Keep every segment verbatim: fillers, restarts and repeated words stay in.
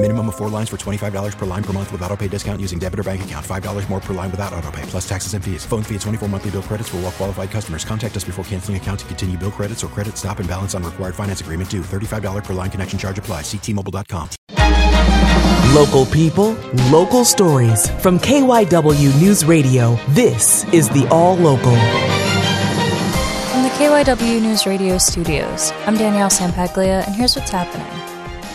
Minimum of four lines for twenty-five dollars per line per month with autopay discount using debit or bank account. five dollars more per line without autopay, plus taxes and fees. Phone fee at twenty-four monthly bill credits for well qualified customers. Contact us before canceling account to continue bill credits or credit stop and balance on required finance agreement due. thirty-five dollars per line connection charge applies. See T Mobile dot com. Local people, local stories. From K Y W News Radio, this is the All Local. From the K Y W News Radio studios, I'm Danielle Sampaglia, and here's what's happening.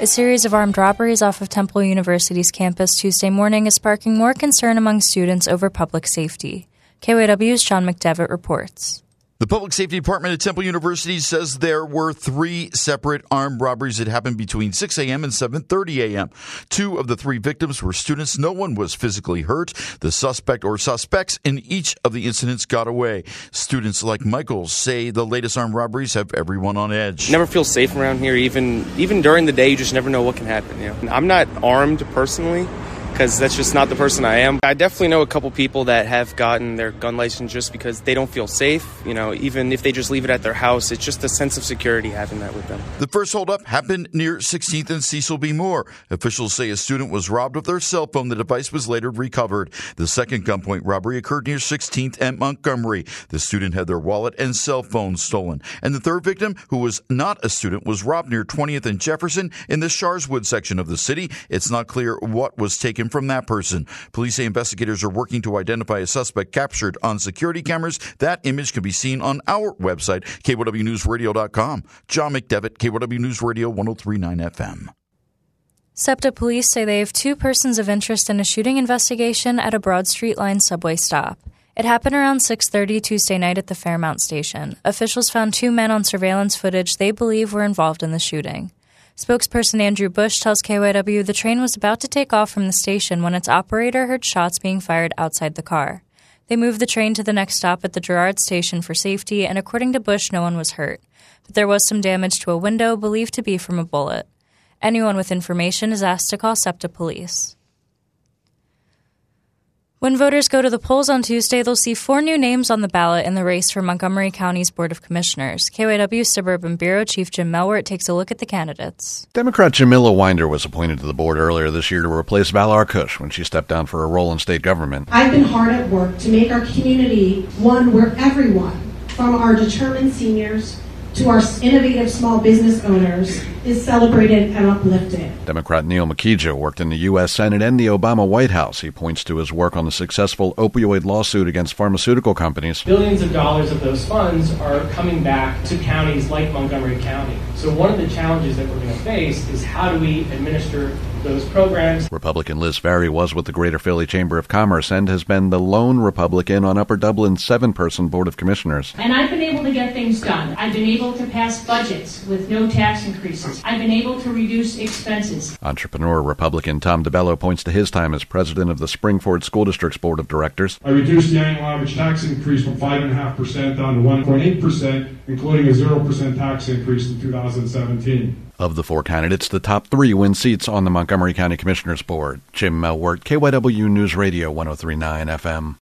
A series of armed robberies off of Temple University's campus Tuesday morning is sparking more concern among students over public safety. K Y W's John McDevitt reports. The Public Safety Department at Temple University says there were three separate armed robberies that happened between six a.m. and seven thirty a.m. Two of the three victims were students. No one was physically hurt. The suspect or suspects in each of the incidents got away. Students like Michael say the latest armed robberies have everyone on edge. Never feel safe around here. Even even during the day, you just never know what can happen. You know? I'm not armed personally, because that's just not the person I am. I definitely know a couple people that have gotten their gun license just because they don't feel safe. You know, even if they just leave it at their house, it's just a sense of security having that with them. The first holdup happened near sixteenth and Cecil B. Moore. Officials say a student was robbed of their cell phone. The device was later recovered. The second gunpoint robbery occurred near sixteenth and Montgomery. The student had their wallet and cell phone stolen. And the third victim, who was not a student, was robbed near twentieth and Jefferson in the Sharswood section of the city. It's not clear what was taken from that person. Police say investigators are working to identify a suspect captured on security cameras. That image can be seen on our website, K Y W News Radio dot com. John McDevitt, K Y W News Radio, one oh three point nine F M. SEPTA police say they have two persons of interest in a shooting investigation at a Broad Street Line subway stop. It happened around six thirty Tuesday night at the Fairmount Station. Officials found two men on surveillance footage they believe were involved in the shooting. Spokesperson Andrew Bush tells K Y W the train was about to take off from the station when its operator heard shots being fired outside the car. They moved the train to the next stop at the Girard station for safety, and according to Bush, no one was hurt. But there was some damage to a window believed to be from a bullet. Anyone with information is asked to call SEPTA police. When voters go to the polls on Tuesday, they'll see four new names on the ballot in the race for Montgomery County's Board of Commissioners. K Y W Suburban Bureau Chief Jim Melwert takes a look at the candidates. Democrat Jamila Winder was appointed to the board earlier this year to replace Valerie Arkoosh when she stepped down for a role in state government. I've been hard at work to make our community one where everyone, from our determined seniors to our innovative small business owners, is celebrated and uplifted. Democrat Neil McKeeja worked in the U S. Senate and the Obama White House. He points to his work on the successful opioid lawsuit against pharmaceutical companies. Billions of dollars of those funds are coming back to counties like Montgomery County. So one of the challenges that we're going to face is how do we administer those programs. Republican Liz Ferry was with the Greater Philly Chamber of Commerce and has been the lone Republican on Upper Dublin's seven-person Board of Commissioners. And I've been able to get things done. I've been able to pass budgets with no tax increases. I've been able to reduce expenses. Entrepreneur Republican Tom DeBello points to his time as president of the Springford School District's Board of Directors. I reduced the annual average tax increase from five point five percent down to one point eight percent, including a zero percent tax increase in two thousand seventeen. Of the four candidates, the top three win seats on the Montgomery County Commissioners Board. Jim Melwert, K Y W News Radio, one oh three point nine F M.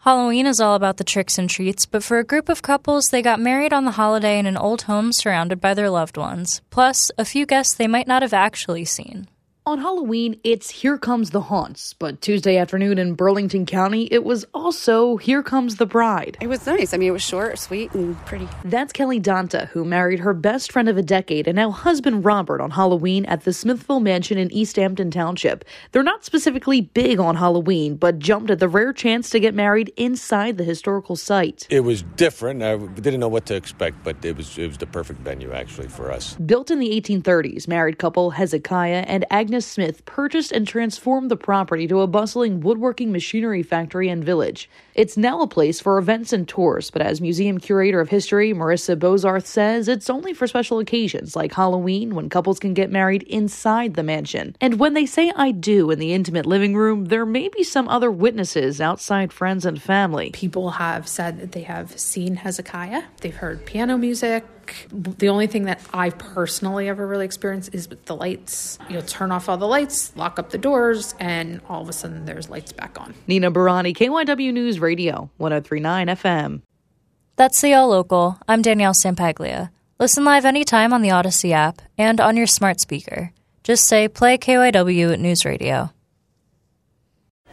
Halloween is all about the tricks and treats, but for a group of couples, they got married on the holiday in an old home surrounded by their loved ones. Plus, a few guests they might not have actually seen. On Halloween, it's Here Comes the Haunts, but Tuesday afternoon in Burlington County, it was also Here Comes the Bride. It was nice. I mean, it was short, sweet, and pretty. That's Kelly Danta, who married her best friend of a decade and now husband Robert on Halloween at the Smithville Mansion in East Hampton Township. They're not specifically big on Halloween, but jumped at the rare chance to get married inside the historical site. It was different. I didn't know what to expect, but it was it was the perfect venue, actually, for us. Built in the eighteen thirties, married couple Hezekiah and Agnes Dana Smith purchased and transformed the property to a bustling woodworking machinery factory and village. It's now a place for events and tours, but as museum curator of history Marissa Bozarth says, it's only for special occasions like Halloween, when couples can get married inside the mansion. And when they say I do in the intimate living room, there may be some other witnesses outside friends and family. People have said that they have seen Hezekiah. They've heard piano music. The only thing that I personally ever really experienced is with the lights. You'll turn off all the lights, lock up the doors, and all of a sudden there's lights back on. Nina Barani, K Y W News Radio, one oh three point nine F M. That's C L Local. I'm Danielle Sampaglia. Listen live anytime on the Odyssey app and on your smart speaker. Just say play K Y W News Radio.